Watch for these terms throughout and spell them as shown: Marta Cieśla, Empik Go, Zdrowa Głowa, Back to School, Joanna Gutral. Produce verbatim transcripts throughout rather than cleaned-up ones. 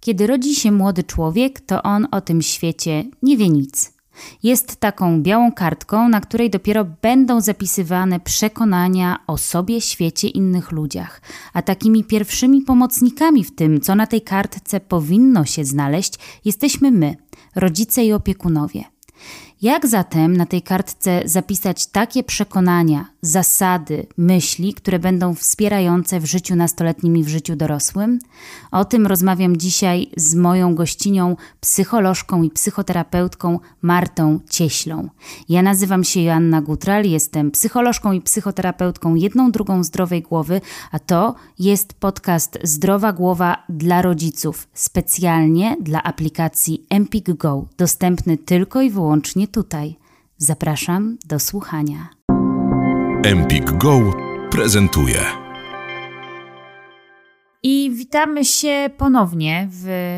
Kiedy rodzi się młody człowiek, to on o tym świecie nie wie nic. Jest taką białą kartką, na której dopiero będą zapisywane przekonania o sobie, świecie, innych ludziach. A takimi pierwszymi pomocnikami w tym, co na tej kartce powinno się znaleźć, jesteśmy my, rodzice i opiekunowie. Jak zatem na tej kartce zapisać takie przekonania, zasady, myśli, które będą wspierające w życiu nastoletnim i w życiu dorosłym? O tym rozmawiam dzisiaj z moją gościnią, psycholożką i psychoterapeutką Martą Cieślą. Ja nazywam się Joanna Gutral, jestem psycholożką i psychoterapeutką jedną drugą Zdrowej Głowy, a to jest podcast Zdrowa Głowa dla rodziców, specjalnie dla aplikacji Empik Go, dostępny tylko i wyłącznie tutaj. Zapraszam do słuchania. Empik Go prezentuje. I witamy się ponownie w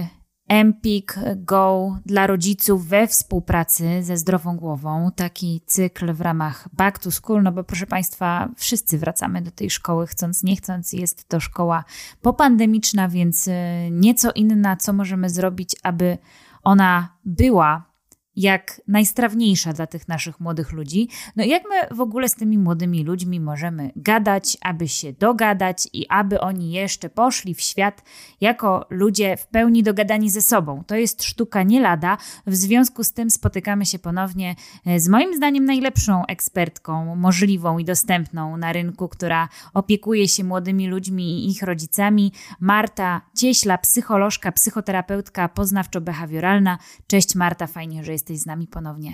Empik Go dla rodziców we współpracy ze Zdrową Głową. Taki cykl w ramach Back to School, no bo proszę Państwa, wszyscy wracamy do tej szkoły, chcąc nie chcąc. Jest to szkoła popandemiczna, więc nieco inna, co możemy zrobić, aby ona była jak najstrawniejsza dla tych naszych młodych ludzi. No i jak my w ogóle z tymi młodymi ludźmi możemy gadać, aby się dogadać i aby oni jeszcze poszli w świat jako ludzie w pełni dogadani ze sobą. To jest sztuka nie lada. W związku z tym spotykamy się ponownie z moim zdaniem najlepszą ekspertką możliwą i dostępną na rynku, która opiekuje się młodymi ludźmi i ich rodzicami. Marta Cieśla, psycholożka, psychoterapeutka poznawczo-behawioralna. Cześć Marta, fajnie, że jest jesteś z nami ponownie.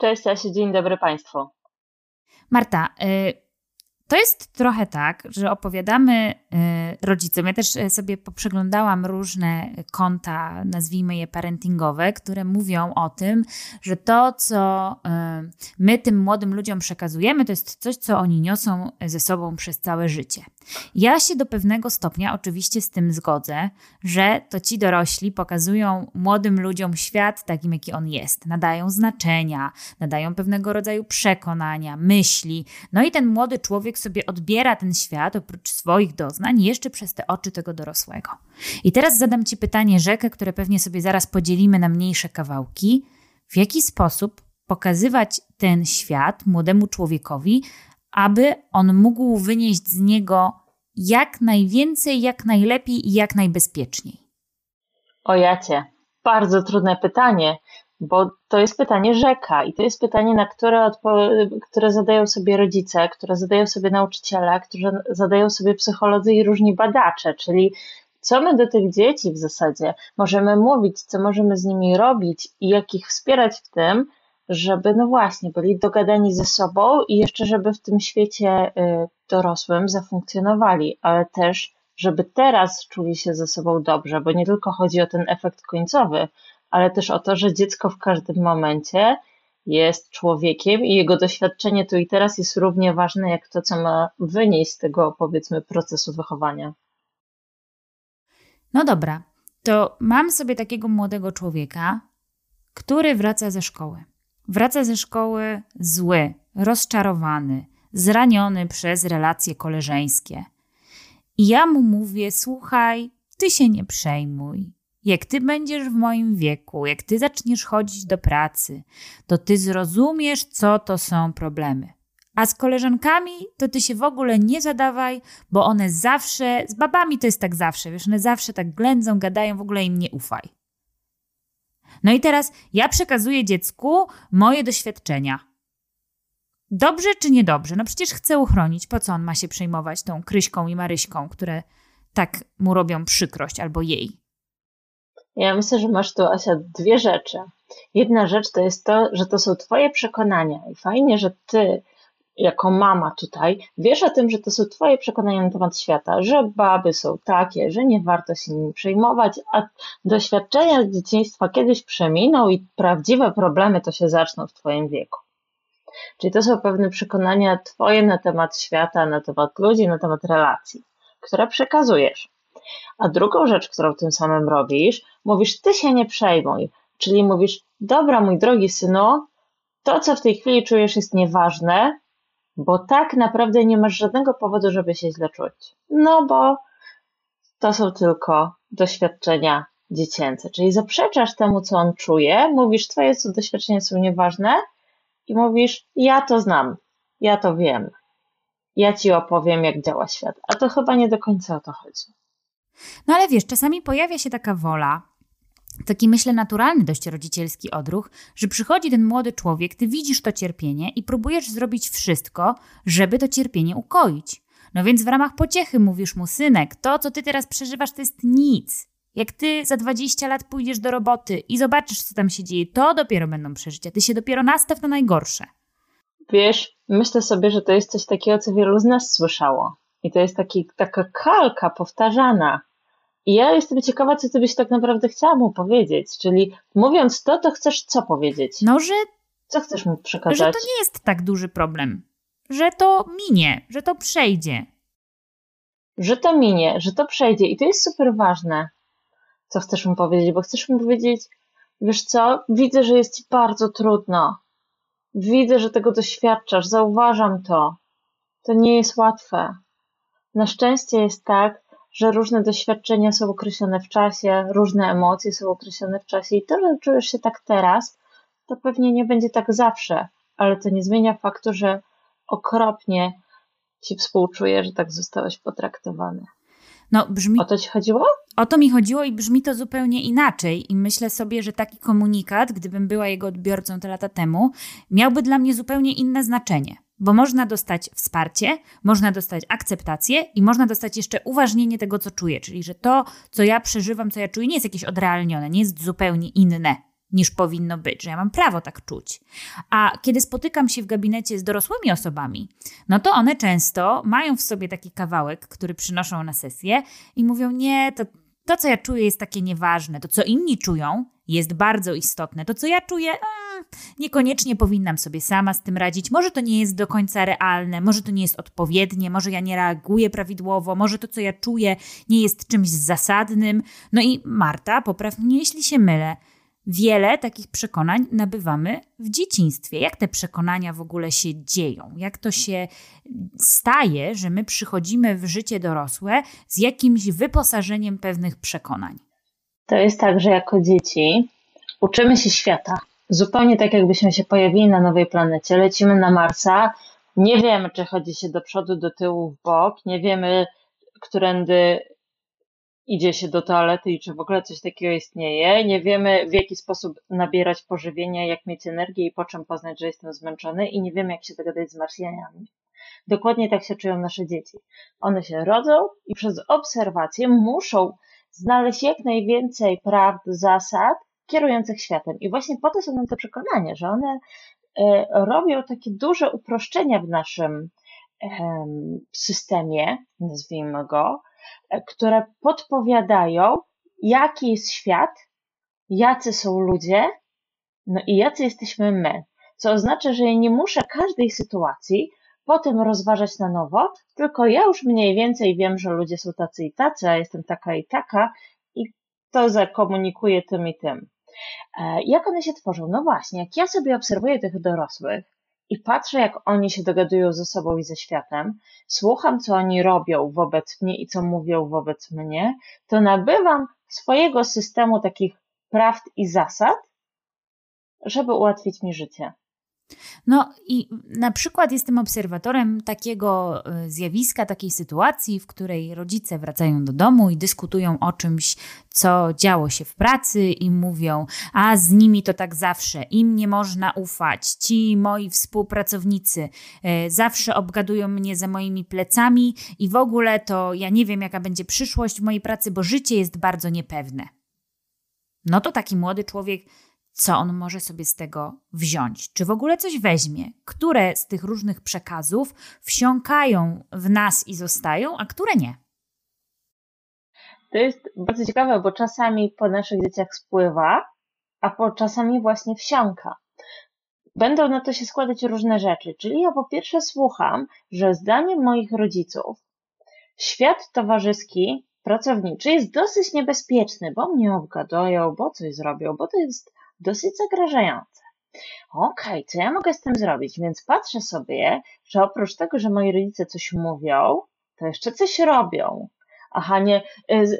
Cześć, Asiu, dzień dobry Państwu. Marta, to jest trochę tak, że opowiadamy rodzicom, ja też sobie poprzeglądałam różne konta, nazwijmy je parentingowe, które mówią o tym, że to, co my tym młodym ludziom przekazujemy, to jest coś, co oni niosą ze sobą przez całe życie. Ja się do pewnego stopnia oczywiście z tym zgodzę, że to ci dorośli pokazują młodym ludziom świat takim, jaki on jest. Nadają znaczenia, nadają pewnego rodzaju przekonania, myśli. No i ten młody człowiek sobie odbiera ten świat, oprócz swoich doznań, jeszcze przez te oczy tego dorosłego. I teraz zadam Ci pytanie rzekę, które pewnie sobie zaraz podzielimy na mniejsze kawałki. W jaki sposób pokazywać ten świat młodemu człowiekowi, aby on mógł wynieść z niego jak najwięcej, jak najlepiej i jak najbezpieczniej? O jacie, bardzo trudne pytanie, bo to jest pytanie rzeka i to jest pytanie, na które, odpo- które zadają sobie rodzice, które zadają sobie nauczyciele, które zadają sobie psycholodzy i różni badacze, czyli co my do tych dzieci w zasadzie możemy mówić, co możemy z nimi robić i jak ich wspierać w tym, żeby no właśnie byli dogadani ze sobą i jeszcze żeby w tym świecie dorosłym zafunkcjonowali, ale też żeby teraz czuli się ze sobą dobrze, bo nie tylko chodzi o ten efekt końcowy, ale też o to, że dziecko w każdym momencie jest człowiekiem i jego doświadczenie tu i teraz jest równie ważne jak to, co ma wynieść z tego, powiedzmy, procesu wychowania. No dobra, to mam sobie takiego młodego człowieka, który wraca ze szkoły. Wraca ze szkoły zły, rozczarowany, zraniony przez relacje koleżeńskie. I ja mu mówię, słuchaj, ty się nie przejmuj. Jak ty będziesz w moim wieku, jak ty zaczniesz chodzić do pracy, to ty zrozumiesz, co to są problemy. A z koleżankami to ty się w ogóle nie zadawaj, bo one zawsze, z babami to jest tak zawsze, wiesz, one zawsze tak ględzą, gadają, w ogóle im nie ufaj. No i teraz ja przekazuję dziecku moje doświadczenia. Dobrze czy niedobrze? No przecież chcę uchronić. Po co on ma się przejmować tą Kryśką i Maryśką, które tak mu robią przykrość albo jej? Ja myślę, że masz tu, Asia, dwie rzeczy. Jedna rzecz to jest to, że to są twoje przekonania. I fajnie, że ty jako mama tutaj wiesz o tym, że to są twoje przekonania na temat świata, że baby są takie, że nie warto się nimi przejmować, a doświadczenia z dzieciństwa kiedyś przeminą i prawdziwe problemy to się zaczną w twoim wieku. Czyli to są pewne przekonania twoje na temat świata, na temat ludzi, na temat relacji, które przekazujesz. A drugą rzecz, którą tym samym robisz, mówisz, ty się nie przejmuj, czyli mówisz, dobra, mój drogi synu, to, co w tej chwili czujesz, jest nieważne, bo tak naprawdę nie masz żadnego powodu, żeby się źle czuć. No bo to są tylko doświadczenia dziecięce, czyli zaprzeczasz temu, co on czuje, mówisz, twoje doświadczenia są nieważne i mówisz, ja to znam, ja to wiem, ja ci opowiem, jak działa świat. A to chyba nie do końca o to chodzi. No ale wiesz, czasami pojawia się taka wola, taki, myślę, naturalny dość rodzicielski odruch, że przychodzi ten młody człowiek, ty widzisz to cierpienie i próbujesz zrobić wszystko, żeby to cierpienie ukoić. No więc w ramach pociechy mówisz mu, synek, to, co ty teraz przeżywasz, to jest nic. Jak ty za dwadzieścia lat pójdziesz do roboty i zobaczysz, co tam się dzieje, to dopiero będą przeżycia. Ty się dopiero nastaw na najgorsze. Wiesz, myślę sobie, że to jest coś takiego, co wielu z nas słyszało. I to jest taki, taka kalka powtarzana. I ja jestem ciekawa, co ty byś tak naprawdę chciała mu powiedzieć. Czyli mówiąc to, to chcesz co powiedzieć? No, że... Co chcesz mu przekazać? Że to nie jest tak duży problem. Że to minie, że to przejdzie. Że to minie, że to przejdzie. I to jest super ważne, co chcesz mu powiedzieć, bo chcesz mu powiedzieć, wiesz co, widzę, że jest ci bardzo trudno. Widzę, że tego doświadczasz, zauważam to. To nie jest łatwe. Na szczęście jest tak, że różne doświadczenia są określone w czasie, różne emocje są określone w czasie i to, że czujesz się tak teraz, to pewnie nie będzie tak zawsze, ale to nie zmienia faktu, że okropnie ci współczuję, że tak zostałeś potraktowany. No, brzmi... O to ci chodziło? O to mi chodziło i brzmi to zupełnie inaczej i myślę sobie, że taki komunikat, gdybym była jego odbiorcą te lata temu, miałby dla mnie zupełnie inne znaczenie, bo można dostać wsparcie, można dostać akceptację i można dostać jeszcze uważnienie tego, co czuję, czyli że to, co ja przeżywam, co ja czuję, nie jest jakieś odrealnione, nie jest zupełnie inne niż powinno być, że ja mam prawo tak czuć. A kiedy spotykam się w gabinecie z dorosłymi osobami, no to one często mają w sobie taki kawałek, który przynoszą na sesję i mówią, nie, to, to co ja czuję jest takie nieważne, to co inni czują jest bardzo istotne, to co ja czuję, mm, niekoniecznie powinnam sobie sama z tym radzić, może to nie jest do końca realne, może to nie jest odpowiednie, może ja nie reaguję prawidłowo, może to co ja czuję nie jest czymś zasadnym. No i Marta, popraw mnie, jeśli się mylę, wiele takich przekonań nabywamy w dzieciństwie. Jak te przekonania w ogóle się dzieją? Jak to się staje, że my przychodzimy w życie dorosłe z jakimś wyposażeniem pewnych przekonań? To jest tak, że jako dzieci uczymy się świata. Zupełnie tak, jakbyśmy się pojawili na nowej planecie. Lecimy na Marsa. Nie wiemy, czy chodzi się do przodu, do tyłu, w bok. Nie wiemy, którędy idzie się do toalety i czy w ogóle coś takiego istnieje. Nie wiemy, w jaki sposób nabierać pożywienia, jak mieć energię i po czym poznać, że jestem zmęczony i nie wiemy, jak się dogadać z Marsjanami. Dokładnie tak się czują nasze dzieci. One się rodzą i przez obserwację muszą znaleźć jak najwięcej prawd, zasad kierujących światem. I właśnie po to są nam te przekonania, że one robią takie duże uproszczenia w naszym systemie, nazwijmy go, które podpowiadają, jaki jest świat, jacy są ludzie, no i jacy jesteśmy my. Co oznacza, że ja nie muszę każdej sytuacji potem rozważać na nowo, tylko ja już mniej więcej wiem, że ludzie są tacy i tacy, a jestem taka i taka i to zakomunikuję tym i tym. Jak one się tworzą? No właśnie, jak ja sobie obserwuję tych dorosłych i patrzę, jak oni się dogadują ze sobą i ze światem, słucham, co oni robią wobec mnie i co mówią wobec mnie, to nabywam swojego systemu takich prawd i zasad, żeby ułatwić mi życie. No i na przykład jestem obserwatorem takiego zjawiska, takiej sytuacji, w której rodzice wracają do domu i dyskutują o czymś, co działo się w pracy i mówią, a z nimi to tak zawsze, im nie można ufać, ci moi współpracownicy y, zawsze obgadują mnie za moimi plecami i w ogóle to ja nie wiem, jaka będzie przyszłość w mojej pracy, bo życie jest bardzo niepewne. No to taki młody człowiek, co on może sobie z tego wziąć? Czy w ogóle coś weźmie? Które z tych różnych przekazów wsiąkają w nas i zostają, a które nie? To jest bardzo ciekawe, bo czasami po naszych dzieciach spływa, a po czasami właśnie wsiąka. Będą na to się składać różne rzeczy. Czyli ja po pierwsze słucham, że zdaniem moich rodziców świat towarzyski, pracowniczy jest dosyć niebezpieczny, bo mnie obgadują, bo coś zrobią, bo to jest dosyć zagrażające. Okej, okay, co ja mogę z tym zrobić? Więc patrzę sobie, że oprócz tego, że moi rodzice coś mówią, to jeszcze coś robią. aha, nie,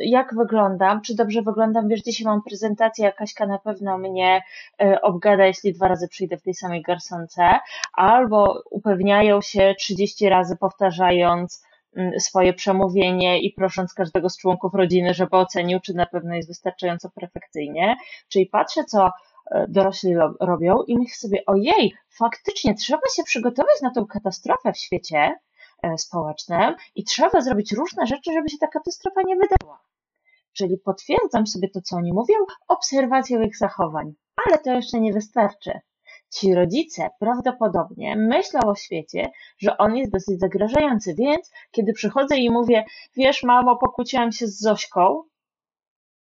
jak wyglądam, czy dobrze wyglądam, wiesz, dzisiaj mam prezentację, a Kaśka na pewno mnie obgada, jeśli dwa razy przyjdę w tej samej garsonce, albo upewniają się trzydzieści razy powtarzając swoje przemówienie i prosząc każdego z członków rodziny, żeby ocenił, czy na pewno jest wystarczająco perfekcyjnie. Czyli patrzę, co dorośli robią i myślę sobie, ojej, faktycznie trzeba się przygotować na tą katastrofę w świecie społecznym i trzeba zrobić różne rzeczy, żeby się ta katastrofa nie wydarzyła. Czyli potwierdzam sobie to, co oni mówią, obserwacją ich zachowań. Ale to jeszcze nie wystarczy. Ci rodzice prawdopodobnie myślą o świecie, że on jest dosyć zagrażający, więc kiedy przychodzę i mówię, wiesz, mamo, pokłóciłam się z Zośką,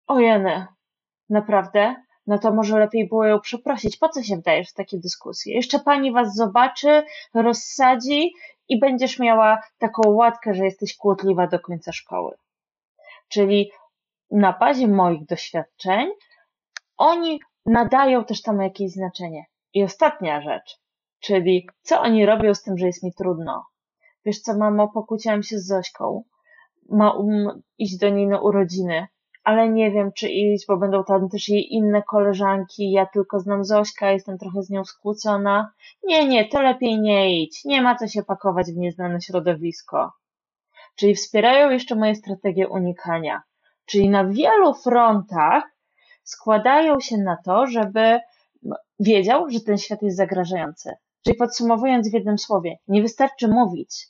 ojeny, naprawdę? No to może lepiej było ją przeprosić. Po co się wdajesz w takie dyskusje? Jeszcze pani was zobaczy, rozsadzi i będziesz miała taką łatkę, że jesteś kłótliwa do końca szkoły. Czyli na bazie moich doświadczeń oni nadają też tam jakieś znaczenie. I ostatnia rzecz, czyli co oni robią z tym, że jest mi trudno. Wiesz co, mamo, pokłóciłam się z Zośką, ma um, iść do niej na urodziny, ale nie wiem, czy iść, bo będą tam też jej inne koleżanki, ja tylko znam Zośkę, jestem trochę z nią skłócona. Nie, nie, to lepiej nie idź, nie ma co się pakować w nieznane środowisko. Czyli wspierają jeszcze moje strategie unikania. Czyli na wielu frontach składają się na to, żeby wiedział, że ten świat jest zagrażający. Czyli podsumowując w jednym słowie, nie wystarczy mówić.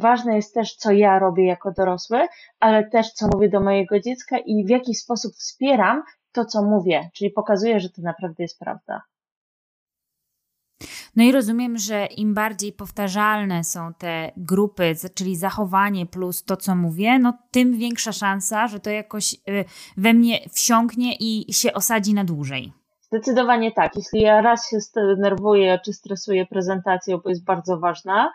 Ważne jest też, co ja robię jako dorosły, ale też, co mówię do mojego dziecka i w jaki sposób wspieram to, co mówię. Czyli pokazuję, że to naprawdę jest prawda. No i rozumiem, że im bardziej powtarzalne są te grupy, czyli zachowanie plus to, co mówię, no tym większa szansa, że to jakoś we mnie wsiąknie i się osadzi na dłużej. Zdecydowanie tak. Jeśli ja raz się denerwuję czy stresuję prezentacją, bo jest bardzo ważna,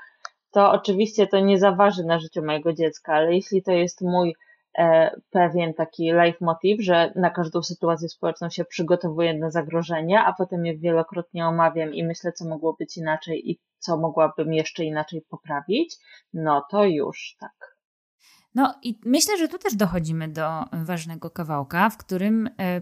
to oczywiście to nie zaważy na życiu mojego dziecka, ale jeśli to jest mój e, pewien taki leitmotiv, że na każdą sytuację społeczną się przygotowuję na zagrożenia, a potem je wielokrotnie omawiam i myślę, co mogło być inaczej i co mogłabym jeszcze inaczej poprawić, no to już tak. No i myślę, że tu też dochodzimy do ważnego kawałka, w którym e,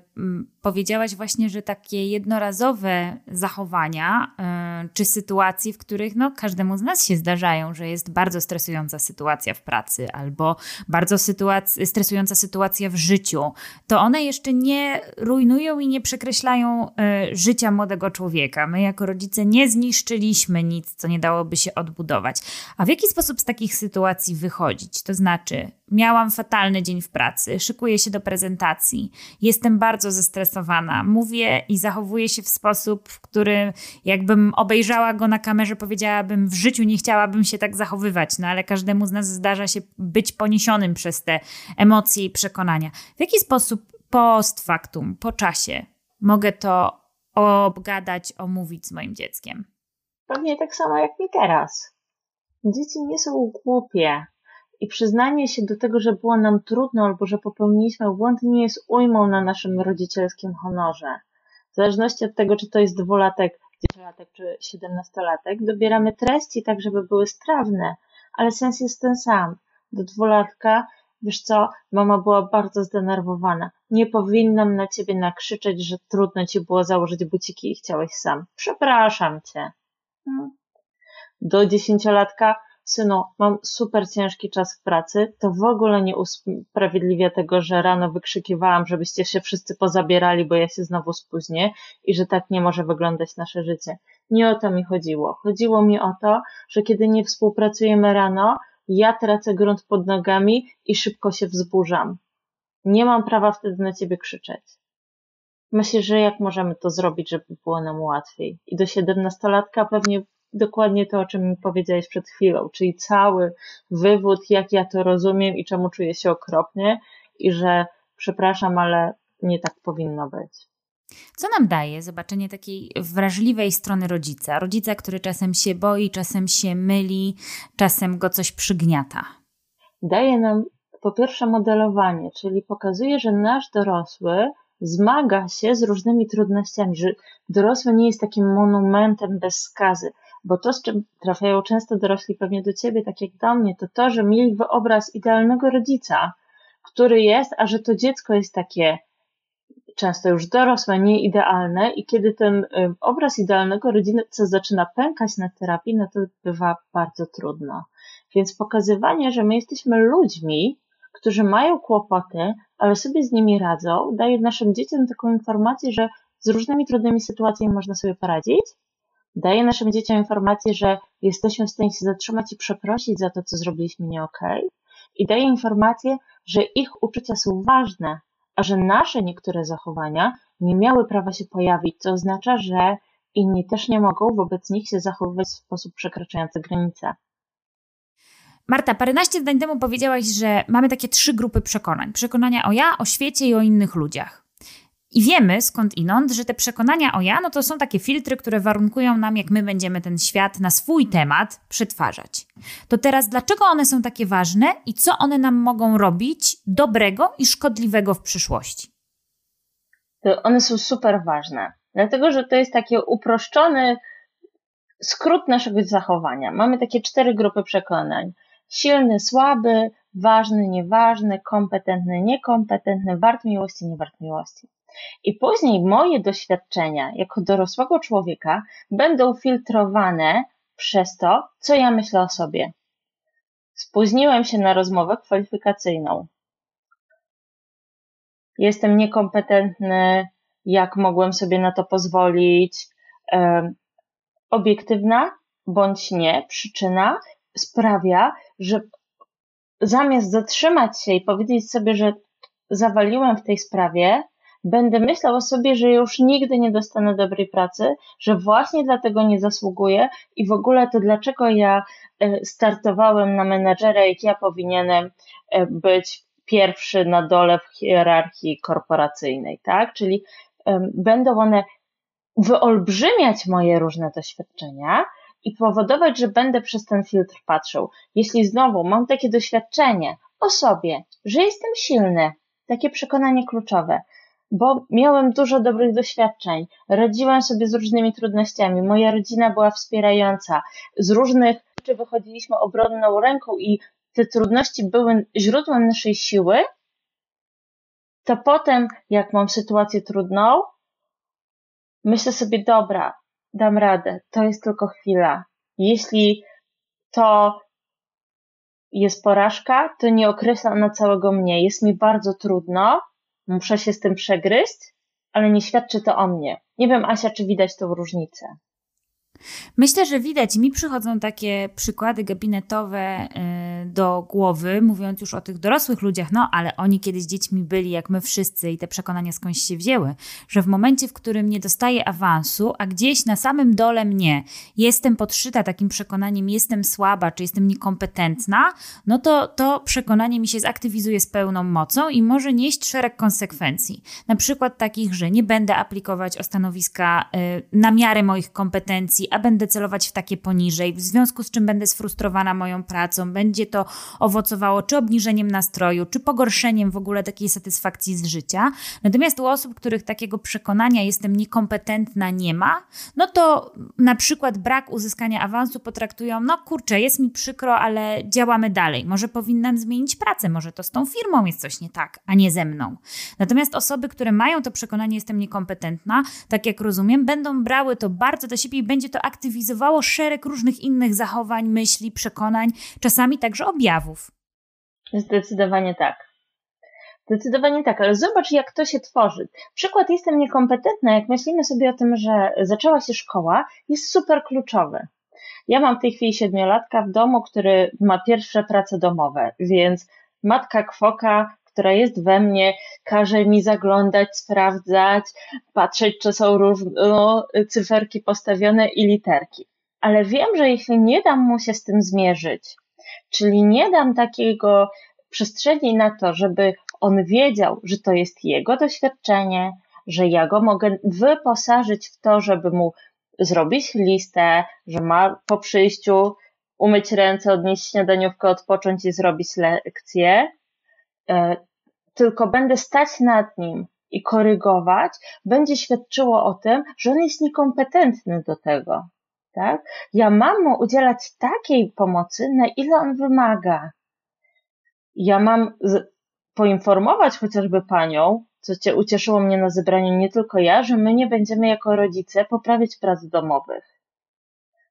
powiedziałaś właśnie, że takie jednorazowe zachowania e, czy sytuacje, w których no, każdemu z nas się zdarzają, że jest bardzo stresująca sytuacja w pracy albo bardzo sytuac- stresująca sytuacja w życiu, to one jeszcze nie rujnują i nie przekreślają e, życia młodego człowieka. My jako rodzice nie zniszczyliśmy nic, co nie dałoby się odbudować. A w jaki sposób z takich sytuacji wychodzić? To znaczy miałam fatalny dzień w pracy, szykuję się do prezentacji, jestem bardzo zestresowana, mówię i zachowuję się w sposób, w którym jakbym obejrzała go na kamerze, powiedziałabym, w życiu nie chciałabym się tak zachowywać, no ale każdemu z nas zdarza się być poniesionym przez te emocje i przekonania. W jaki sposób post factum, po czasie mogę to obgadać, omówić z moim dzieckiem? Pewnie tak samo jak mi teraz. Dzieci nie są głupie. I przyznanie się do tego, że było nam trudno albo że popełniliśmy błąd, nie jest ujmą na naszym rodzicielskim honorze. W zależności od tego, czy to jest dwulatek, dziesięciolatek czy siedemnastolatek, dobieramy treści tak, żeby były strawne, ale sens jest ten sam. Do dwulatka, wiesz co, mama była bardzo zdenerwowana. Nie powinnam na ciebie nakrzyczeć, że trudno ci było założyć buciki i chciałeś sam. Przepraszam cię. Do dziesięciolatka, synu, mam super ciężki czas w pracy, to w ogóle nie usprawiedliwia tego, że rano wykrzykiwałam, żebyście się wszyscy pozabierali, bo ja się znowu spóźnię i że tak nie może wyglądać nasze życie. Nie o to mi chodziło. Chodziło mi o to, że kiedy nie współpracujemy rano, ja tracę grunt pod nogami i szybko się wzburzam. Nie mam prawa wtedy na ciebie krzyczeć. Myślę, że jak możemy to zrobić, żeby było nam łatwiej. I do siedemnastolatka pewnie dokładnie to, o czym mi powiedziałeś przed chwilą, czyli cały wywód, jak ja to rozumiem i czemu czuję się okropnie i że przepraszam, ale nie tak powinno być. Co nam daje zobaczenie takiej wrażliwej strony rodzica? Rodzica, który czasem się boi, czasem się myli, czasem go coś przygniata. Daje nam po pierwsze modelowanie, czyli pokazuje, że nasz dorosły zmaga się z różnymi trudnościami, że dorosły nie jest takim monumentem bez skazy. Bo to, z czym trafiają często dorośli pewnie do ciebie, tak jak do mnie, to to, że mieli obraz idealnego rodzica, który jest, a że to dziecko jest takie często już dorosłe, nieidealne i kiedy ten obraz idealnego rodzica zaczyna pękać na terapii, no to bywa bardzo trudno. Więc pokazywanie, że my jesteśmy ludźmi, którzy mają kłopoty, ale sobie z nimi radzą, daje naszym dzieciom taką informację, że z różnymi trudnymi sytuacjami można sobie poradzić. Daje naszym dzieciom informację, że jesteśmy w stanie się zatrzymać i przeprosić za to, co zrobiliśmy nie okej. I daje informację, że ich uczucia są ważne, a że nasze niektóre zachowania nie miały prawa się pojawić, co oznacza, że inni też nie mogą wobec nich się zachowywać w sposób przekraczający granice. Marta, paręnaście zdań temu powiedziałaś, że mamy takie trzy grupy przekonań. Przekonania o ja, o świecie i o innych ludziach. I wiemy skądinąd, że te przekonania o ja, no to są takie filtry, które warunkują nam, jak my będziemy ten świat na swój temat przetwarzać. To teraz dlaczego one są takie ważne i co one nam mogą robić dobrego i szkodliwego w przyszłości? To one są super ważne, dlatego że to jest taki uproszczony skrót naszego zachowania. Mamy takie cztery grupy przekonań. Silny, słaby, ważny, nieważny, kompetentny, niekompetentny, wart miłości, nie wart miłości. I później moje doświadczenia jako dorosłego człowieka będą filtrowane przez to, co ja myślę o sobie. Spóźniłem się na rozmowę kwalifikacyjną. Jestem niekompetentny, jak mogłem sobie na to pozwolić. Obiektywna bądź nie przyczyna sprawia, że zamiast zatrzymać się i powiedzieć sobie, że zawaliłem w tej sprawie, będę myślał o sobie, że już nigdy nie dostanę dobrej pracy, że właśnie dlatego nie zasługuję i w ogóle to dlaczego ja startowałem na menadżera, jak ja powinienem być pierwszy na dole w hierarchii korporacyjnej, tak? Czyli będą one wyolbrzymiać moje różne doświadczenia i powodować, że będę przez ten filtr patrzył. Jeśli znowu mam takie doświadczenie o sobie, że jestem silny, takie przekonanie kluczowe, bo miałem dużo dobrych doświadczeń, radziłem sobie z różnymi trudnościami, moja rodzina była wspierająca, z różnych rzeczy wychodziliśmy obronną ręką i te trudności były źródłem naszej siły, to potem jak mam sytuację trudną, myślę sobie, dobra, dam radę, to jest tylko chwila. Jeśli to jest porażka, to nie określa ona całego mnie, jest mi bardzo trudno, muszę się z tym przegryźć, ale nie świadczy to o mnie. Nie wiem, Asia, czy widać tą różnicę? Myślę, że widać. Mi przychodzą takie przykłady gabinetowe do głowy, mówiąc już o tych dorosłych ludziach, no ale oni kiedyś dziećmi byli, jak my wszyscy i te przekonania skądś się wzięły, że w momencie, w którym nie dostaję awansu, a gdzieś na samym dole mnie jestem podszyta takim przekonaniem, jestem słaba, czy jestem niekompetentna, no to to przekonanie mi się zaktywizuje z pełną mocą i może nieść szereg konsekwencji. Na przykład takich, że nie będę aplikować o stanowiska na miarę moich kompetencji, a będę celować w takie poniżej, w związku z czym będę sfrustrowana moją pracą, będzie to owocowało czy obniżeniem nastroju, czy pogorszeniem w ogóle takiej satysfakcji z życia. Natomiast u osób, których takiego przekonania jestem niekompetentna nie ma, no to na przykład brak uzyskania awansu potraktują, no kurczę, jest mi przykro, ale działamy dalej, może powinnam zmienić pracę, może to z tą firmą jest coś nie tak, a nie ze mną. Natomiast osoby, które mają to przekonanie, jestem niekompetentna, tak jak rozumiem, będą brały to bardzo do siebie i będzie to to aktywizowało szereg różnych innych zachowań, myśli, przekonań, czasami także objawów. Zdecydowanie tak. Zdecydowanie tak, ale zobacz, jak to się tworzy. Przykład jestem niekompetentna, jak myślimy sobie o tym, że zaczęła się szkoła, jest super kluczowy. Ja mam w tej chwili siedmiolatka w domu, który ma pierwsze prace domowe, więc matka kwoka, która jest we mnie, każe mi zaglądać, sprawdzać, patrzeć, czy są różne cyferki postawione i literki. Ale wiem, że jeśli nie dam mu się z tym zmierzyć, czyli nie dam takiego przestrzeni na to, żeby on wiedział, że to jest jego doświadczenie, że ja go mogę wyposażyć w to, żeby mu zrobić listę, że ma po przyjściu umyć ręce, odnieść śniadaniówkę, odpocząć i zrobić lekcję, tylko będę stać nad nim i korygować, będzie świadczyło o tym, że on jest niekompetentny do tego. tak? Ja mam mu udzielać takiej pomocy, na ile on wymaga. Ja mam z- poinformować chociażby panią, co cię ucieszyło mnie na zebraniu, nie tylko ja, że my nie będziemy jako rodzice poprawiać prac domowych.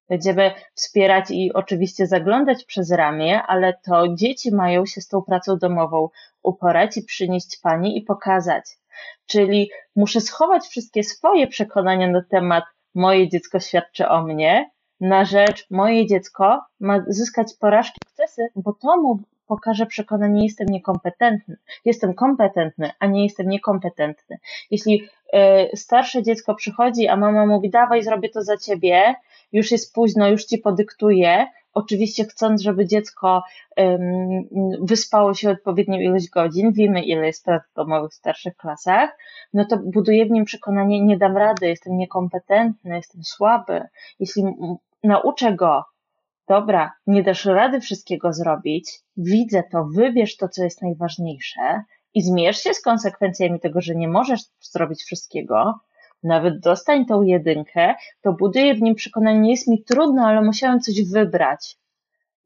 Będziemy wspierać i oczywiście zaglądać przez ramię, ale to dzieci mają się z tą pracą domową uporać i przynieść pani i pokazać. Czyli muszę schować wszystkie swoje przekonania na temat moje dziecko świadczy o mnie, na rzecz moje dziecko ma zyskać porażki, sukcesy, bo to mu pokaże przekonanie, nie jestem niekompetentny. Jestem kompetentny, a nie jestem niekompetentny. Jeśli y, starsze dziecko przychodzi, a mama mówi, dawaj, zrobię to za ciebie, już jest późno, już ci podyktuję, oczywiście chcąc, żeby dziecko ym, wyspało się odpowiednią ilość godzin, wiemy ile jest prac domowych w starszych klasach, no to buduje w nim przekonanie, nie dam rady, jestem niekompetentny, jestem słaby. Jeśli m- nauczę go, dobra, nie dasz rady wszystkiego zrobić, widzę to, wybierz to, co jest najważniejsze i zmierz się z konsekwencjami tego, że nie możesz zrobić wszystkiego, nawet dostań tą jedynkę, to buduje w nim przekonanie, nie jest mi trudno, ale musiałem coś wybrać.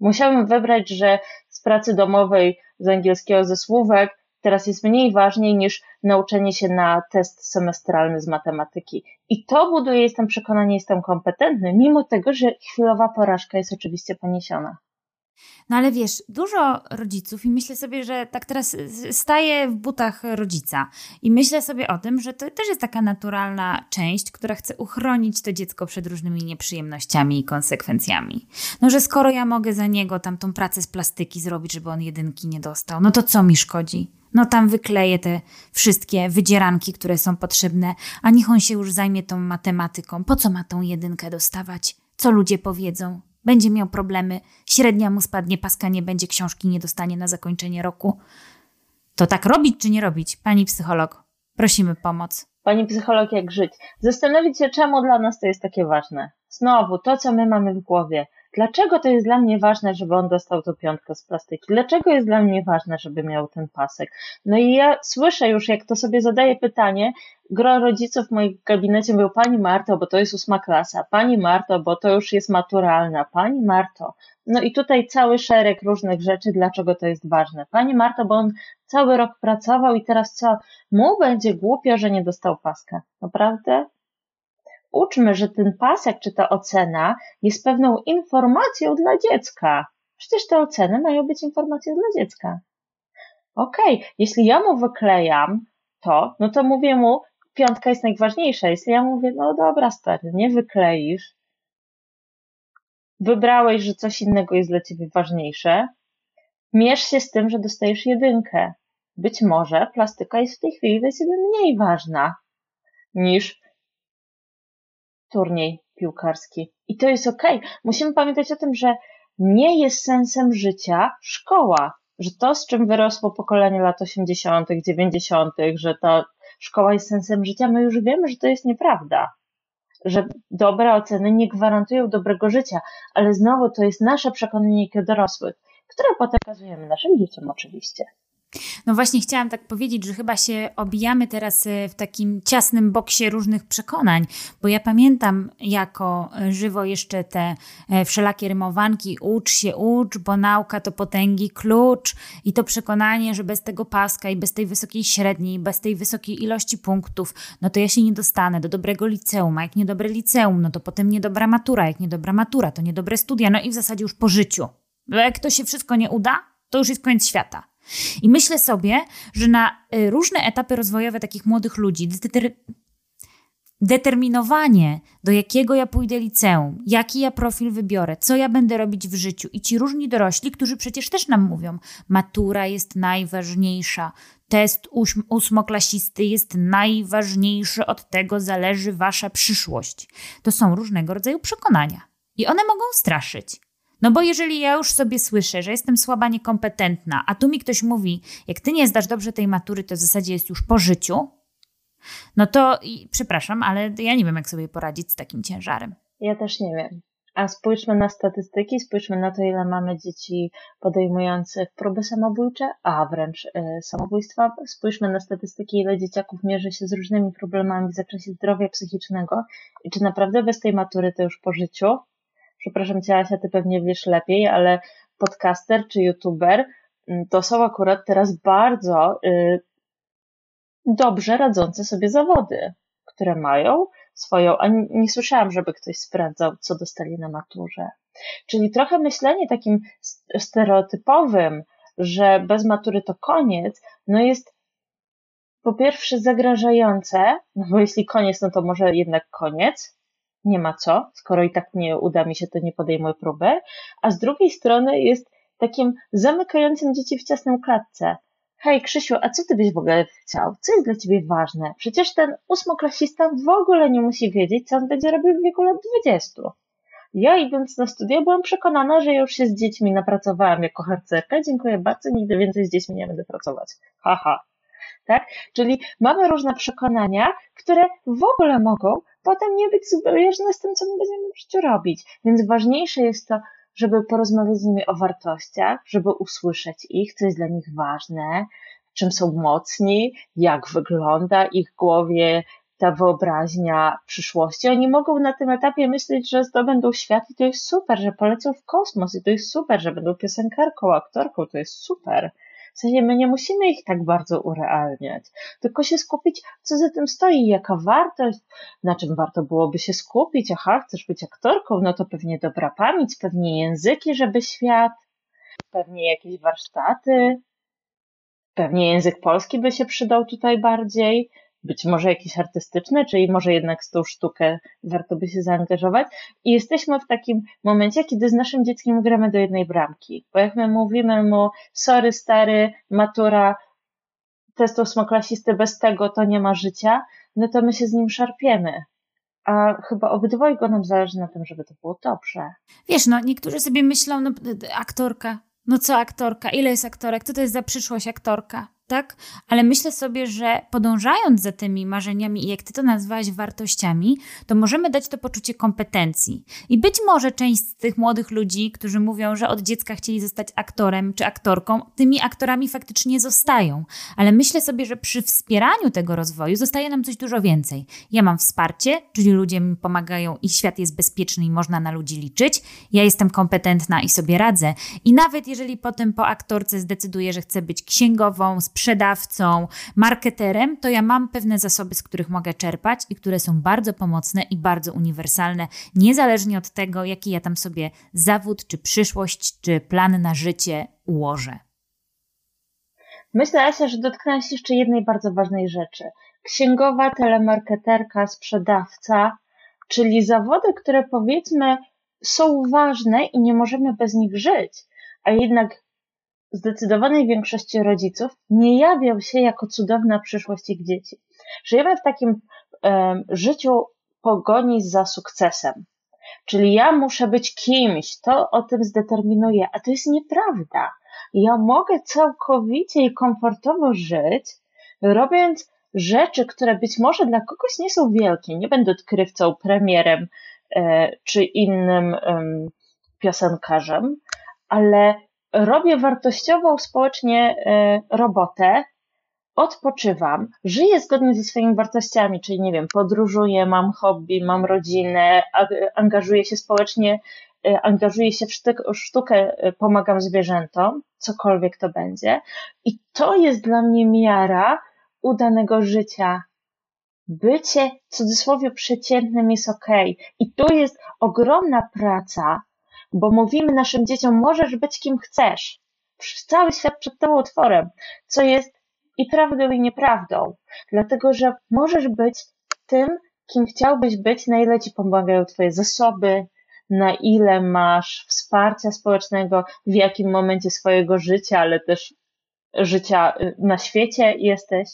Musiałem wybrać, że z pracy domowej, z angielskiego, ze słówek teraz jest mniej ważniej niż nauczenie się na test semestralny z matematyki. I to buduje, jestem przekonany, jestem kompetentny, mimo tego, że chwilowa porażka jest oczywiście poniesiona. No ale wiesz, dużo rodziców i myślę sobie, że tak teraz staję w butach rodzica i myślę sobie o tym, że to też jest taka naturalna część, która chce uchronić to dziecko przed różnymi nieprzyjemnościami i konsekwencjami. No, że skoro ja mogę za niego tam tą pracę z plastyki zrobić, żeby on jedynki nie dostał, no to co mi szkodzi? No tam wykleję te wszystkie wydzieranki, które są potrzebne, a niech on się już zajmie tą matematyką. Po co ma tą jedynkę dostawać? Co ludzie powiedzą? Będzie miał problemy, średnia mu spadnie, paska nie będzie, książki nie dostanie na zakończenie roku. To tak robić czy nie robić? Pani psycholog, prosimy pomoc. Pani psycholog, jak żyć? Zastanowić się, czemu dla nas to jest takie ważne. Znowu, to co my mamy w głowie. Dlaczego to jest dla mnie ważne, żeby on dostał tą piątkę z plastyki? Dlaczego jest dla mnie ważne, żeby miał ten pasek? No i ja słyszę już, jak to sobie zadaję pytanie, gro rodziców w moim gabinecie mówią, pani Marto, bo to jest ósma klasa, pani Marto, bo to już jest maturalna, pani Marto. No i tutaj cały szereg różnych rzeczy, dlaczego to jest ważne. Pani Marto, bo on cały rok pracował i teraz co? Mu będzie głupio, że nie dostał paska. Naprawdę? Uczmy, że ten pasek czy ta ocena jest pewną informacją dla dziecka. Przecież te oceny mają być informacją dla dziecka. Okej, okay. Jeśli ja mu wyklejam to, no to mówię mu, piątka jest najważniejsza. Jeśli ja mówię, no dobra stary, nie wykleisz, wybrałeś, że coś innego jest dla ciebie ważniejsze, mierz się z tym, że dostajesz jedynkę. Być może plastyka jest w tej chwili dla ciebie mniej ważna niż turniej piłkarski. I to jest okej. Okay. Musimy pamiętać o tym, że nie jest sensem życia szkoła, że to, z czym wyrosło pokolenie lat osiemdziesiątych, dziewięćdziesiątych, że ta szkoła jest sensem życia, my już wiemy, że to jest nieprawda, że dobre oceny nie gwarantują dobrego życia, ale znowu to jest nasze przekonanie jako dorosłych, które potem okazujemy naszym dzieciom oczywiście. No właśnie chciałam tak powiedzieć, że chyba się obijamy teraz w takim ciasnym boksie różnych przekonań, bo ja pamiętam jako żywo jeszcze te wszelakie rymowanki, ucz się, ucz, bo nauka to potęgi klucz i to przekonanie, że bez tego paska i bez tej wysokiej średniej, bez tej wysokiej ilości punktów, no to ja się nie dostanę do dobrego liceum, a jak niedobre liceum, no to potem niedobra matura, jak niedobra matura, to niedobre studia, no i w zasadzie już po życiu. Bo jak to się wszystko nie uda, to już jest koniec świata. I myślę sobie, że na różne etapy rozwojowe takich młodych ludzi deter- determinowanie, do jakiego ja pójdę liceum, jaki ja profil wybiorę, co ja będę robić w życiu i ci różni dorośli, którzy przecież też nam mówią, matura jest najważniejsza, test ósm- ósmoklasisty jest najważniejszy, od tego zależy wasza przyszłość. To są różnego rodzaju przekonania i one mogą straszyć. No bo jeżeli ja już sobie słyszę, że jestem słaba, niekompetentna, a tu mi ktoś mówi, jak ty nie zdasz dobrze tej matury, to w zasadzie jest już po życiu, no to i, przepraszam, ale ja nie wiem, jak sobie poradzić z takim ciężarem. Ja też nie wiem. A spójrzmy na statystyki, spójrzmy na to, ile mamy dzieci podejmujących próby samobójcze, a wręcz samobójstwa. Spójrzmy na statystyki, ile dzieciaków mierzy się z różnymi problemami w zakresie zdrowia psychicznego i czy naprawdę bez tej matury to już po życiu? Przepraszam Cię, Asia, Ty pewnie wiesz lepiej, ale podcaster czy youtuber to są akurat teraz bardzo y, dobrze radzące sobie zawody, które mają swoją, a nie, nie słyszałam, żeby ktoś sprawdzał, co dostali na maturze. Czyli trochę myślenie takim stereotypowym, że bez matury to koniec, no jest po pierwsze zagrażające, no bo jeśli koniec, no to może jednak koniec, nie ma co, skoro i tak nie uda mi się, to nie podejmuję próby, a z drugiej strony jest takim zamykającym dzieci w ciasnym klatce. Hej Krzysiu, a co ty byś w ogóle chciał? Co jest dla ciebie ważne? Przecież ten ósmoklasista w ogóle nie musi wiedzieć, co on będzie robił w wieku lat dwudziestu. Ja idąc na studia byłam przekonana, że już się z dziećmi napracowałam jako harcerka. Dziękuję bardzo, nigdy więcej z dziećmi nie będę pracować. Haha. Tak? Czyli mamy różne przekonania, które w ogóle mogą potem nie być zbieżne z tym, co my będziemy w życiu robić. Więc ważniejsze jest to, żeby porozmawiać z nimi o wartościach, żeby usłyszeć ich, co jest dla nich ważne, czym są mocni, jak wygląda ich głowie ta wyobraźnia przyszłości. Oni mogą na tym etapie myśleć, że zdobędą świat i to jest super, że polecą w kosmos i to jest super, że będą piosenkarką, aktorką, to jest super. W sensie my nie musimy ich tak bardzo urealniać, tylko się skupić, co za tym stoi, jaka wartość, na czym warto byłoby się skupić. Aha, chcesz być aktorką, no to pewnie dobra pamięć, pewnie języki, żeby świat, pewnie jakieś warsztaty, pewnie język polski by się przydał tutaj bardziej, być może jakiś artystyczny, czyli może jednak z tą sztukę warto by się zaangażować. I jesteśmy w takim momencie, kiedy z naszym dzieckiem gramy do jednej bramki. Bo jak my mówimy mu, sorry stary, matura, test ósmoklasisty, bez tego to nie ma życia, no to my się z nim szarpiemy. A chyba obydwojgu nam zależy na tym, żeby to było dobrze. Wiesz, no niektórzy sobie myślą, no aktorka, no co aktorka, ile jest aktorek, co to jest za przyszłość aktorka? Tak, ale myślę sobie, że podążając za tymi marzeniami i jak ty to nazwałaś wartościami, to możemy dać to poczucie kompetencji. I być może część z tych młodych ludzi, którzy mówią, że od dziecka chcieli zostać aktorem czy aktorką, tymi aktorami faktycznie zostają. Ale myślę sobie, że przy wspieraniu tego rozwoju zostaje nam coś dużo więcej. Ja mam wsparcie, czyli ludzie mi pomagają i świat jest bezpieczny i można na ludzi liczyć. Ja jestem kompetentna i sobie radzę. I nawet jeżeli potem po aktorce zdecyduję, że chcę być księgową, sprzedawcą, marketerem, to ja mam pewne zasoby, z których mogę czerpać i które są bardzo pomocne i bardzo uniwersalne, niezależnie od tego, jaki ja tam sobie zawód, czy przyszłość, czy plan na życie ułożę. Myślę, Asia, że dotknęłaś jeszcze jednej bardzo ważnej rzeczy. Księgowa, telemarketerka, sprzedawca, czyli zawody, które powiedzmy są ważne i nie możemy bez nich żyć, a jednak zdecydowanej większości rodziców nie jawią się jako cudowna przyszłość ich dzieci. Żyjemy w takim um, życiu pogoni za sukcesem. Czyli ja muszę być kimś, to o tym zdeterminuje, a to jest nieprawda. Ja mogę całkowicie i komfortowo żyć, robiąc rzeczy, które być może dla kogoś nie są wielkie. Nie będę odkrywcą, premierem e, czy innym e, piosenkarzem, ale robię wartościową społecznie y, robotę, odpoczywam, żyję zgodnie ze swoimi wartościami, czyli nie wiem, podróżuję, mam hobby, mam rodzinę, a, angażuję się społecznie, y, angażuję się w sztuk, sztukę, y, pomagam zwierzętom, cokolwiek to będzie. I to jest dla mnie miara udanego życia. Bycie w cudzysłowie przeciętnym jest okej. Okay. I tu jest ogromna praca, bo mówimy naszym dzieciom, możesz być kim chcesz. Cały świat przed tobą otworem, co jest i prawdą, i nieprawdą. Dlatego, że możesz być tym, kim chciałbyś być, na ile ci pomagają twoje zasoby, na ile masz wsparcia społecznego, w jakim momencie swojego życia, ale też życia na świecie jesteś.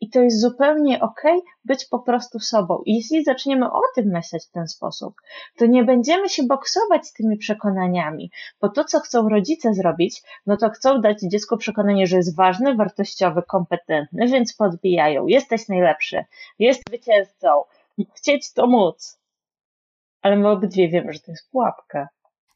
I to jest zupełnie okej być po prostu sobą. I jeśli zaczniemy o tym myśleć w ten sposób, to nie będziemy się boksować z tymi przekonaniami, bo to, co chcą rodzice zrobić, no to chcą dać dziecku przekonanie, że jest ważny, wartościowy, kompetentny, więc podbijają. Jesteś najlepszy, jesteś zwycięzcą. Chcieć to móc. ale my obydwie wiemy, że to jest pułapka.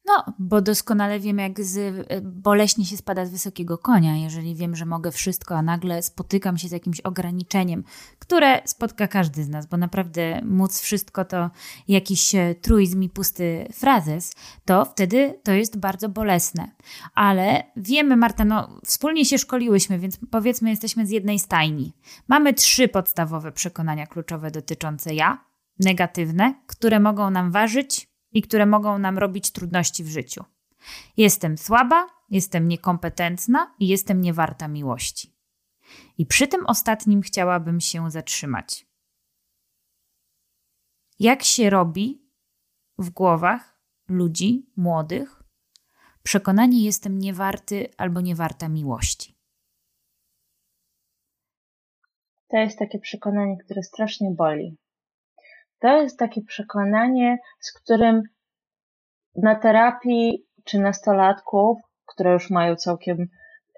No, bo doskonale wiem, jak z, boleśnie się spada z wysokiego konia, jeżeli wiem, że mogę wszystko, a nagle spotykam się z jakimś ograniczeniem, które spotka każdy z nas, bo naprawdę móc wszystko to jakiś truizm i pusty frazes, to wtedy to jest bardzo bolesne. Ale wiemy, Marta, no wspólnie się szkoliłyśmy, więc powiedzmy jesteśmy z jednej stajni. Mamy trzy podstawowe przekonania kluczowe dotyczące ja, negatywne, które mogą nam ważyć i które mogą nam robić trudności w życiu. Jestem słaba, jestem niekompetentna i jestem niewarta miłości. I przy tym ostatnim chciałabym się zatrzymać. Jak się robi w głowach ludzi młodych przekonanie jestem niewarty albo niewarta miłości? To jest takie przekonanie, które strasznie boli. To jest takie przekonanie, z którym na terapii czy nastolatków, które już mają całkiem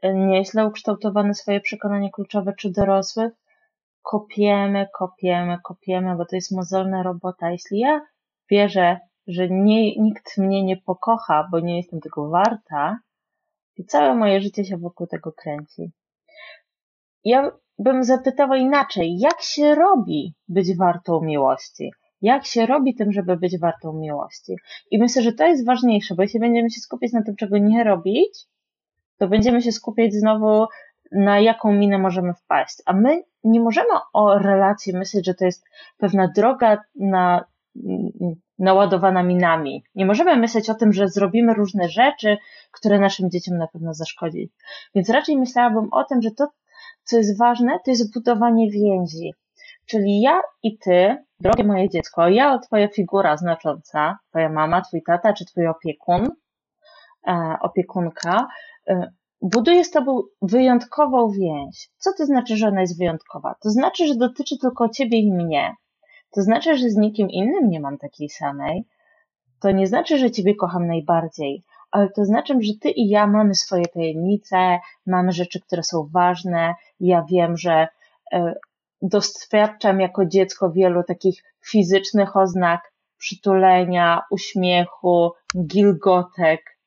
nieźle ukształtowane swoje przekonanie kluczowe, czy dorosłych, kopiemy, kopiemy, kopiemy, bo to jest mozolna robota. Jeśli ja wierzę, że nie, nikt mnie nie pokocha, bo nie jestem tego warta, i całe moje życie się wokół tego kręci. Ja bym zapytała inaczej, jak się robi być wartą miłości? Jak się robi tym, żeby być wartą miłości? I myślę, że to jest ważniejsze, bo jeśli będziemy się skupiać na tym, czego nie robić, to będziemy się skupiać znowu na jaką minę możemy wpaść. A my nie możemy o relacji myśleć, że to jest pewna droga na, naładowana minami. Nie możemy myśleć o tym, że zrobimy różne rzeczy, które naszym dzieciom na pewno zaszkodzi. Więc raczej myślałabym o tym, że to, co jest ważne, to jest budowanie więzi. Czyli ja i ty, drogie moje dziecko, ja, twoja figura znacząca, twoja mama, twój tata, czy twój opiekun, e, opiekunka, e, buduje z tobą wyjątkową więź. Co to znaczy, że ona jest wyjątkowa? To znaczy, że dotyczy tylko ciebie i mnie. To znaczy, że z nikim innym nie mam takiej samej. To nie znaczy, że ciebie kocham najbardziej. Ale to znaczy, że ty i ja mamy swoje tajemnice, mamy rzeczy, które są ważne. Ja wiem, że doświadczam jako dziecko wielu takich fizycznych oznak przytulenia, uśmiechu, gilgotek,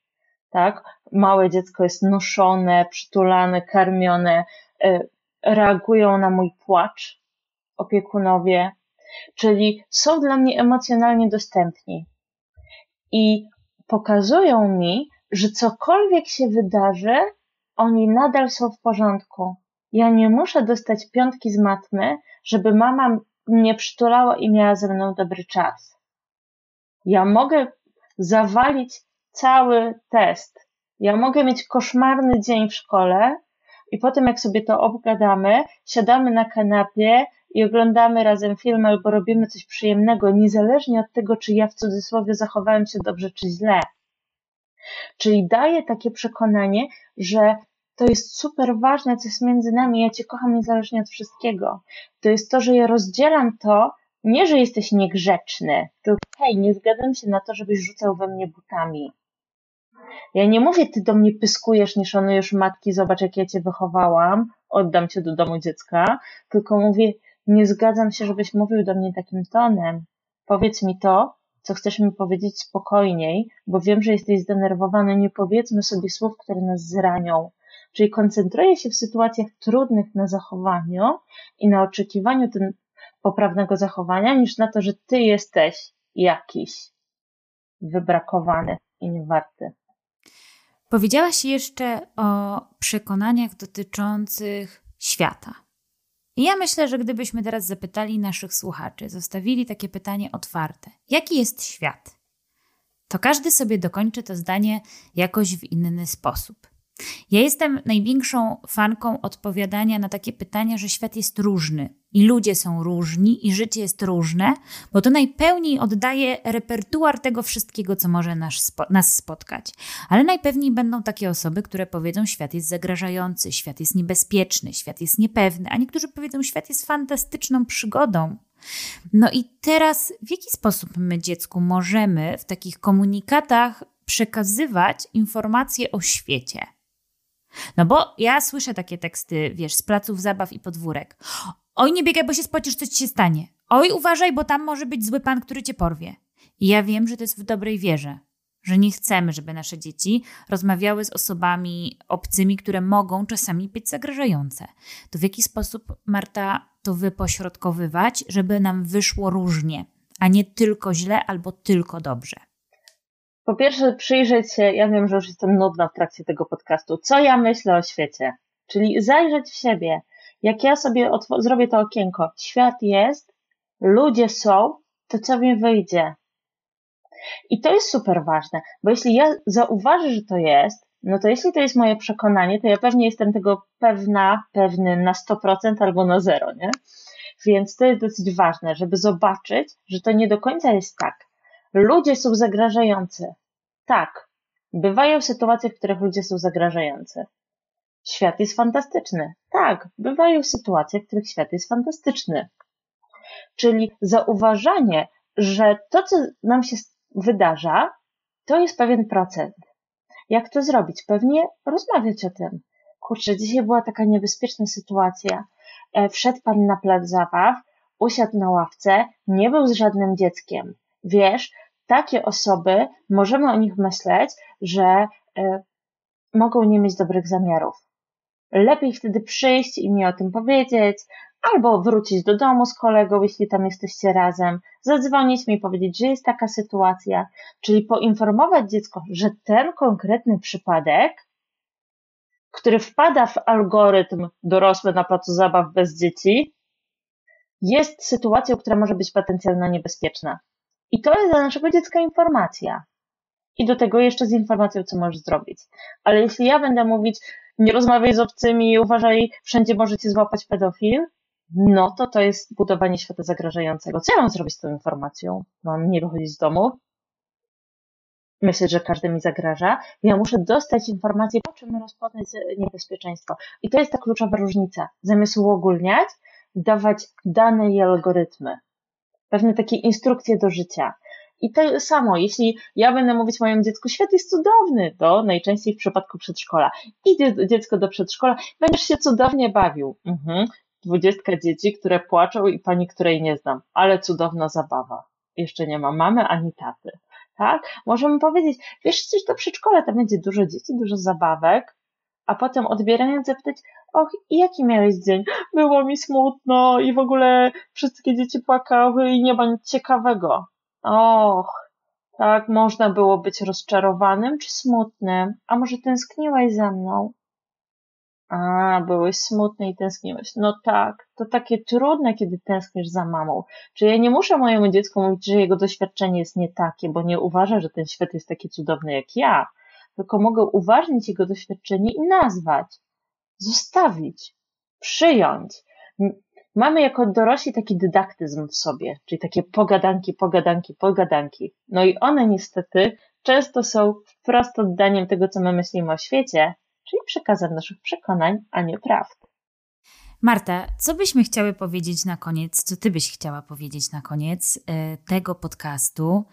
tak? Małe dziecko jest noszone, przytulane, karmione, reagują na mój płacz opiekunowie, czyli są dla mnie emocjonalnie dostępni. I pokazują mi, że cokolwiek się wydarzy, oni nadal są w porządku. Ja nie muszę dostać piątki z matmy, żeby mama mnie przytulała i miała ze mną dobry czas. Ja mogę zawalić cały test. Ja mogę mieć koszmarny dzień w szkole i potem jak sobie to obgadamy, siadamy na kanapie i oglądamy razem film albo robimy coś przyjemnego, niezależnie od tego, czy ja w cudzysłowie zachowałem się dobrze, czy źle. Czyli daje takie przekonanie, że to jest super ważne, co jest między nami, ja cię kocham niezależnie od wszystkiego. To jest to, że ja rozdzielam to, nie, że jesteś niegrzeczny, tylko hej, nie zgadzam się na to, żebyś rzucał we mnie butami. Ja nie mówię, ty do mnie pyskujesz, nie szanujesz matki, zobacz jak ja cię wychowałam, oddam cię do domu dziecka, tylko mówię, nie zgadzam się, żebyś mówił do mnie takim tonem. Powiedz mi to, co chcesz mi powiedzieć spokojniej, bo wiem, że jesteś zdenerwowany. Nie powiedzmy sobie słów, które nas zranią. Czyli koncentruję się w sytuacjach trudnych na zachowaniu i na oczekiwaniu ten poprawnego zachowania, niż na to, że ty jesteś jakiś wybrakowany i niewarty. Powiedziałaś jeszcze o przekonaniach dotyczących świata. I ja myślę, że gdybyśmy teraz zapytali naszych słuchaczy, zostawili takie pytanie otwarte. Jaki jest świat? To każdy sobie dokończy to zdanie jakoś w inny sposób. Ja jestem największą fanką odpowiadania na takie pytania, że świat jest różny i ludzie są różni i życie jest różne, bo to najpełniej oddaje repertuar tego wszystkiego, co może nas, nas spotkać. Ale najpewniej będą takie osoby, które powiedzą, świat jest zagrażający, świat jest niebezpieczny, świat jest niepewny, a niektórzy powiedzą, świat jest fantastyczną przygodą. No i teraz w jaki sposób my dziecku możemy w takich komunikatach przekazywać informacje o świecie? No bo ja słyszę takie teksty, wiesz, z placów zabaw i podwórek. Oj, nie biegaj, bo się spocisz, coś ci się stanie. Oj, uważaj, bo tam może być zły pan, który cię porwie. I ja wiem, że to jest w dobrej wierze, że nie chcemy, żeby nasze dzieci rozmawiały z osobami obcymi, które mogą czasami być zagrażające. To w jaki sposób, Marta, to wypośrodkowywać, żeby nam wyszło różnie, a nie tylko źle albo tylko dobrze? Po pierwsze przyjrzeć się, ja wiem, że już jestem nudna w trakcie tego podcastu, co ja myślę o świecie, czyli zajrzeć w siebie. Jak ja sobie otw- zrobię to okienko, świat jest, ludzie są, to co mi wyjdzie? I to jest super ważne, bo jeśli ja zauważę, że to jest, no to jeśli to jest moje przekonanie, to ja pewnie jestem tego pewna, pewny na sto procent albo na zero, nie? Więc to jest dosyć ważne, żeby zobaczyć, że to nie do końca jest tak. Ludzie są zagrażający. Tak, bywają sytuacje, w których ludzie są zagrażający. Świat jest fantastyczny. Tak, bywają sytuacje, w których świat jest fantastyczny. Czyli zauważanie, że to, co nam się wydarza, to jest pewien procent. Jak to zrobić? Pewnie rozmawiać o tym. Kurczę, dzisiaj była taka niebezpieczna sytuacja. Wszedł pan na plac zabaw, usiadł na ławce, nie był z żadnym dzieckiem. Wiesz, takie osoby, możemy o nich myśleć, że y, mogą nie mieć dobrych zamiarów. Lepiej wtedy przyjść i mi o tym powiedzieć, albo wrócić do domu z kolegą, jeśli tam jesteście razem, zadzwonić mi i powiedzieć, że jest taka sytuacja, czyli poinformować dziecko, że ten konkretny przypadek, który wpada w algorytm dorosły na placu zabaw bez dzieci, jest sytuacją, która może być potencjalnie niebezpieczna. I to jest dla naszego dziecka informacja. I do tego jeszcze z informacją, co możesz zrobić. Ale jeśli ja będę mówić, nie rozmawiaj z obcymi, uważaj, wszędzie możecie złapać pedofil, no to to jest budowanie świata zagrażającego. Co ja mam zrobić z tą informacją? Mam nie wychodzić z domu? Myśleć, że każdy mi zagraża? Ja muszę dostać informację, po czym rozpoznać niebezpieczeństwo. I to jest ta kluczowa różnica. Zamiast uogólniać, dawać dane i algorytmy. Pewne takie instrukcje do życia. I to samo, jeśli ja będę mówić mojemu dziecku, świat jest cudowny, to najczęściej w przypadku przedszkola. Idzie dziecko do przedszkola, będziesz się cudownie bawił. Mhm. Dwudziestka dzieci, które płaczą i pani, której nie znam. Ale cudowna zabawa. Jeszcze nie ma mamy ani taty. Tak? Możemy powiedzieć, wiesz, coś do przedszkola, tam będzie dużo dzieci, dużo zabawek, a potem odbierając zapytać, och, i jaki miałeś dzień? Było mi smutno i w ogóle wszystkie dzieci płakały i nie ma nic ciekawego. Och, tak, można było być rozczarowanym czy smutnym. A może tęskniłaś za mną? A, byłeś smutny i tęskniłeś. No tak, to takie trudne, kiedy tęsknisz za mamą. Czyli ja nie muszę mojemu dziecku mówić, że jego doświadczenie jest nie takie, bo nie uważa, że ten świat jest taki cudowny jak ja. Tylko mogę uważnić jego doświadczenie i nazwać, zostawić, przyjąć. Mamy jako dorośli taki dydaktyzm w sobie, czyli takie pogadanki, pogadanki, pogadanki. No i one niestety często są wprost oddaniem tego, co my myślimy o świecie, czyli przekazem naszych przekonań, a nie prawd. Marta, co byśmy chciały powiedzieć na koniec, co ty byś chciała powiedzieć na koniec tego podcastu?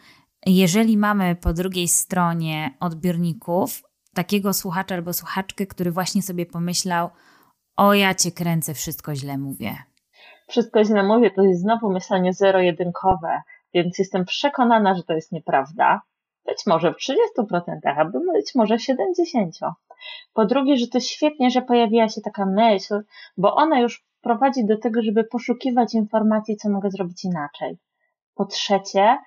Jeżeli mamy po drugiej stronie odbiorników takiego słuchacza albo słuchaczkę, który właśnie sobie pomyślał, o ja cię kręcę, wszystko źle mówię. Wszystko źle mówię, to jest znowu myślenie zero-jedynkowe, więc jestem przekonana, że to jest nieprawda. Być może w trzydziestu procentach, a być może w siedemdziesięciu procentach. Po drugie, że to świetnie, że pojawiła się taka myśl, bo ona już prowadzi do tego, żeby poszukiwać informacji, co mogę zrobić inaczej. Po trzecie,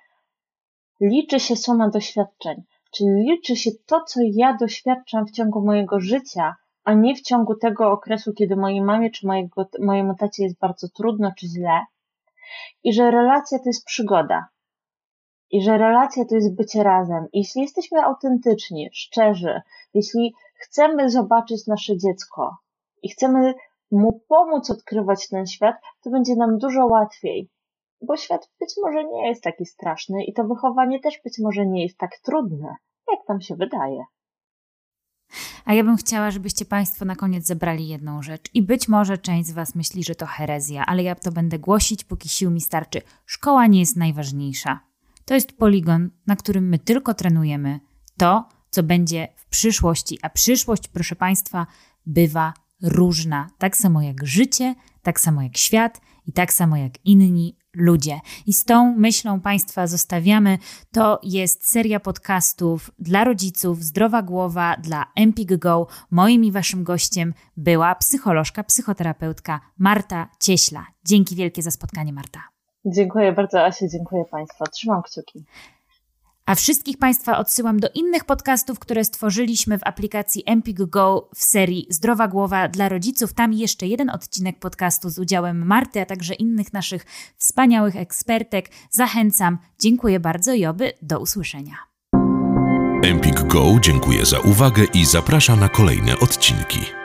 liczy się suma doświadczeń, czyli liczy się to, co ja doświadczam w ciągu mojego życia, a nie w ciągu tego okresu, kiedy mojej mamie czy mojego, mojemu tacie jest bardzo trudno czy źle. I że relacja to jest przygoda. I że relacja to jest bycie razem. I jeśli jesteśmy autentyczni, szczerzy, jeśli chcemy zobaczyć nasze dziecko i chcemy mu pomóc odkrywać ten świat, to będzie nam dużo łatwiej. Bo świat być może nie jest taki straszny i to wychowanie też być może nie jest tak trudne, jak nam się wydaje. A ja bym chciała, żebyście Państwo na koniec zebrali jedną rzecz i być może część z Was myśli, że to herezja, ale ja to będę głosić, póki sił mi starczy. Szkoła nie jest najważniejsza. To jest poligon, na którym my tylko trenujemy to, co będzie w przyszłości, a przyszłość, proszę Państwa, bywa różna. Tak samo jak życie, tak samo jak świat i tak samo jak inni ludzie. I z tą myślą Państwa zostawiamy. To jest seria podcastów dla rodziców, Zdrowa Głowa dla Empik Go. Moim i Waszym gościem była psycholożka, psychoterapeutka Marta Cieśla. Dzięki wielkie za spotkanie, Marta. Dziękuję bardzo, Asiu, dziękuję Państwu. Trzymam kciuki. A wszystkich Państwa odsyłam do innych podcastów, które stworzyliśmy w aplikacji Empik Go w serii Zdrowa Głowa dla Rodziców. Tam jeszcze jeden odcinek podcastu z udziałem Marty, a także innych naszych wspaniałych ekspertek. Zachęcam, dziękuję bardzo i oby do usłyszenia. Empik Go dziękuję za uwagę i zaprasza na kolejne odcinki.